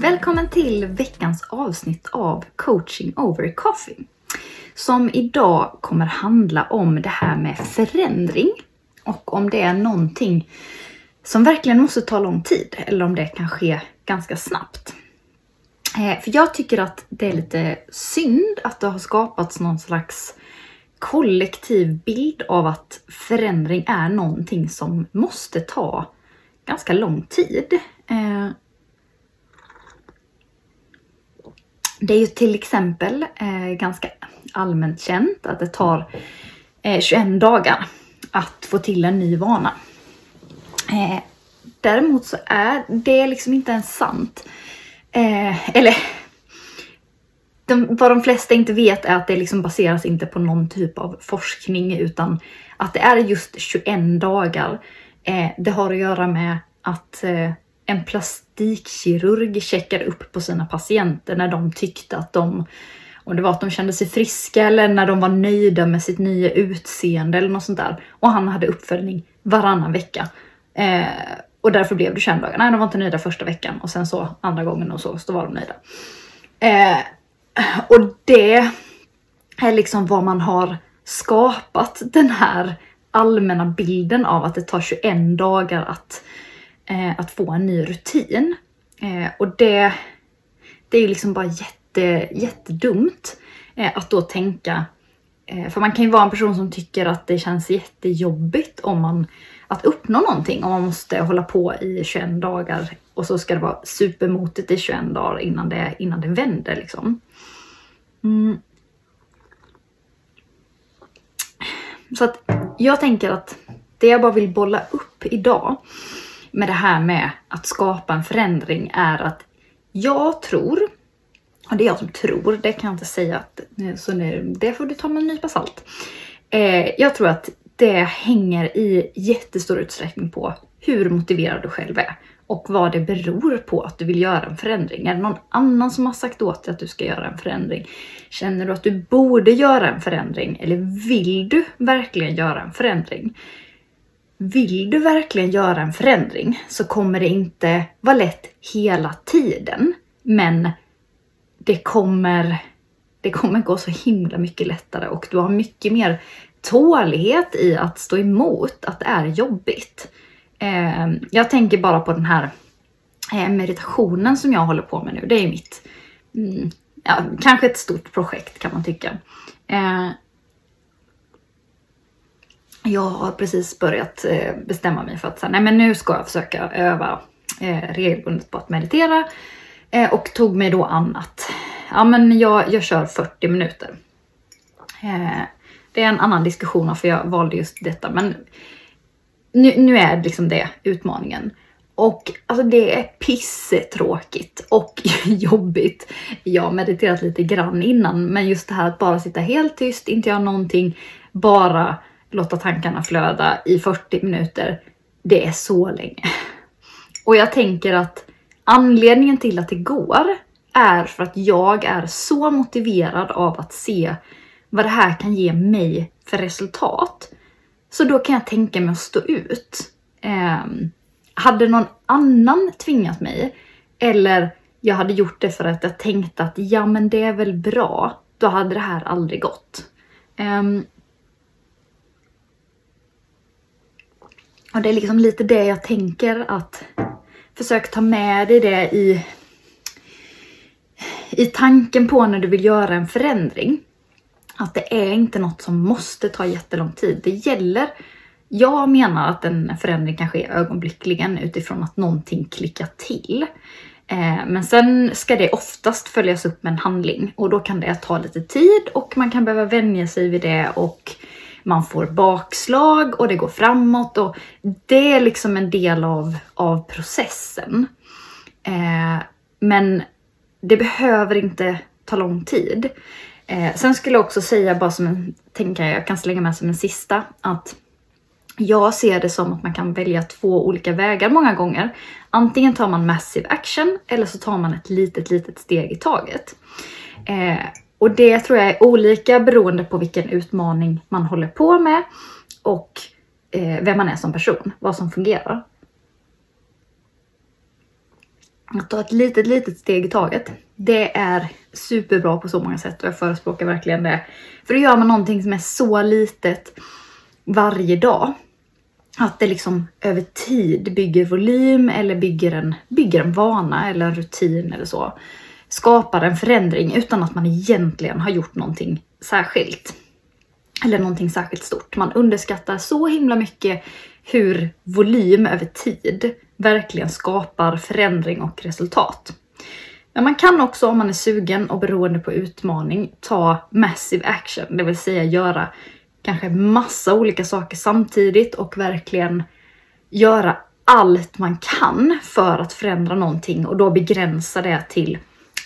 Välkommen till veckans avsnitt av Coaching Over Coffee, som idag kommer handla om det här med förändring och om det är någonting som verkligen måste ta lång tid eller om det kan ske ganska snabbt. För jag tycker att det är lite synd att det har skapats någon slags kollektiv bild av att förändring är någonting som måste ta ganska lång tid. Det är ju till exempel ganska allmänt känt att det tar 21 dagar att få till en ny vana. Däremot så är det liksom inte ens sant. Vad de flesta inte vet är att det liksom baseras inte på någon typ av forskning, utan att det är just 21 dagar. Det har att göra med att en plastikkirurg checkade upp på sina patienter när de tyckte att om det var att de kände sig friska eller när de var nöjda med sitt nya utseende eller något sånt där. Och han hade uppföljning varannan vecka. Och därför blev det 21 dagar. Nej, de var inte nöjda första veckan. Och sen så andra gången och så var de nöjda. Och det är liksom vad man har skapat. Den här allmänna bilden av att det tar 21 dagar att få en ny rutin. Och det är ju liksom bara jättedumt att då tänka. För man kan ju vara en person som tycker att det känns jättejobbigt att uppnå någonting. Om man måste hålla på i 21 dagar. Och så ska det vara supermotigt i 21 dagar innan det vänder liksom. Så att jag tänker att det jag bara vill bolla upp idag med det här med att skapa en förändring är att jag tror, och det är jag som tror, det kan jag inte säga, så det får du ta med en nypa salt. Jag tror att det hänger i jättestor utsträckning på hur motiverad du själv är och vad det beror på att du vill göra en förändring. Är det någon annan som har sagt åt dig att du ska göra en förändring? Känner du att du borde göra en förändring eller vill du verkligen göra en förändring? Vill du verkligen göra en förändring så kommer det inte vara lätt hela tiden. Men det kommer gå så himla mycket lättare och du har mycket mer tålighet i att stå emot att det är jobbigt. Jag tänker bara på den här meditationen som jag håller på med nu. Det är mitt, kanske ett stort projekt kan man tycka. Jag har precis börjat bestämma mig för att säga, nej men nu ska jag försöka öva regelbundet på att meditera. Och tog mig då an att ja, men jag kör 40 minuter. Det är en annan diskussion för jag valde just detta. Men nu är det liksom det utmaningen. Och alltså det är pissetråkigt och jobbigt. Jag har mediterat lite grann innan. Men just det här att bara sitta helt tyst, inte göra någonting. Bara låta tankarna flöda i 40 minuter. Det är så länge. Och jag tänker att anledningen till att det går är för att jag är så motiverad av att se vad det här kan ge mig för resultat. Så då kan jag tänka mig att stå ut. Hade någon annan tvingat mig eller jag hade gjort det för att jag tänkte att ja men det är väl bra, då hade det här aldrig gått. Och det är liksom lite det jag tänker att försök ta med dig det i tanken på när du vill göra en förändring. Att det är inte något som måste ta jättelång tid. Det gäller, jag menar att en förändring kan ske ögonblickligen utifrån att någonting klickar till. Men sen ska det oftast följas upp med en handling. Och då kan det ta lite tid och man kan behöva vänja sig vid det och man får bakslag och det går framåt och det är liksom en del av processen. Men det behöver inte ta lång tid. Sen skulle jag också säga, bara som en, tänker jag kan slänga med som en sista, att jag ser det som att man kan välja två olika vägar många gånger. Antingen tar man massive action eller så tar man ett litet steg i taget. Och det tror jag är olika beroende på vilken utmaning man håller på med och vem man är som person, vad som fungerar. Att ta ett litet steg i taget, det är superbra på så många sätt och jag förespråkar verkligen det. För då gör man någonting som är så litet varje dag att det liksom över tid bygger volym eller bygger en vana eller en rutin eller så. Skapar en förändring utan att man egentligen har gjort någonting särskilt. Eller någonting särskilt stort. Man underskattar så himla mycket hur volym över tid verkligen skapar förändring och resultat. Men man kan också, om man är sugen och beroende på utmaning, ta massive action. Det vill säga göra kanske massa olika saker samtidigt och verkligen göra allt man kan för att förändra någonting. Och då begränsa det till,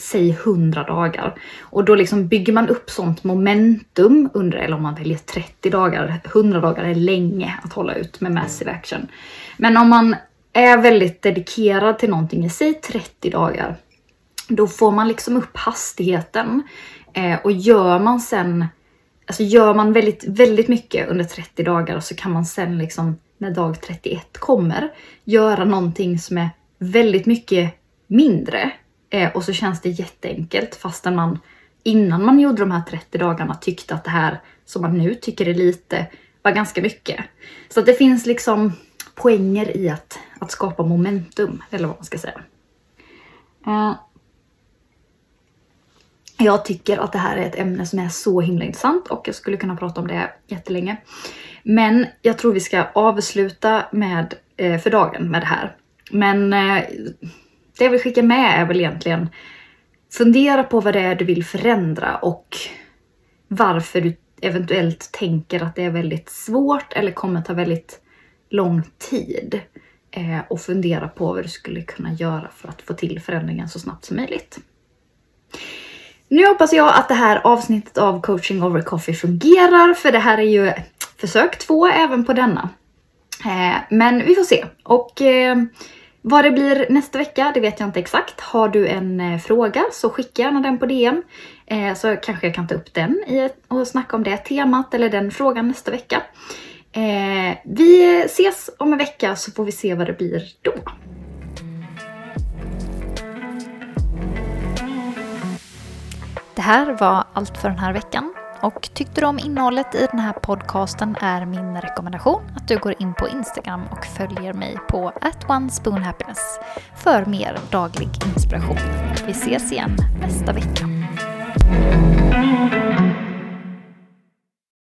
säg 100 dagar. Och då liksom bygger man upp sånt momentum under, eller om man väljer 30 dagar. 100 dagar är länge att hålla ut med massive action. Men om man är väldigt dedikerad till någonting i sig 30 dagar. Då får man liksom upp hastigheten. Och gör man sen, alltså gör man väldigt mycket under 30 dagar så kan man sen liksom när dag 31 kommer göra någonting som är väldigt mycket mindre. Och så känns det jätteenkelt fastän man innan man gjorde de här 30 dagarna tyckte att det här som man nu tycker är lite var ganska mycket. Så att det finns liksom poänger i att skapa momentum eller vad man ska säga. Jag tycker att det här är ett ämne som är så himla intressant och jag skulle kunna prata om det jättelänge. Men jag tror vi ska avsluta med, för dagen med det här. Men det jag vill skicka med är väl egentligen fundera på vad det är du vill förändra och varför du eventuellt tänker att det är väldigt svårt eller kommer ta väldigt lång tid. Och fundera på vad du skulle kunna göra för att få till förändringen så snabbt som möjligt. Nu hoppas jag att det här avsnittet av Coaching Over Coffee fungerar, för det här är ju försök 2 även på denna. Men vi får se. Och vad det blir nästa vecka, det vet jag inte exakt. Har du en fråga så skicka gärna den på DM. Så kanske jag kan ta upp den och snacka om det temat eller den frågan nästa vecka. Vi ses om en vecka så får vi se vad det blir då. Det här var allt för den här veckan. Och tyckte du om innehållet i den här podcasten är min rekommendation att du går in på Instagram och följer mig på @OneSpoonHappiness för mer daglig inspiration. Vi ses igen nästa vecka.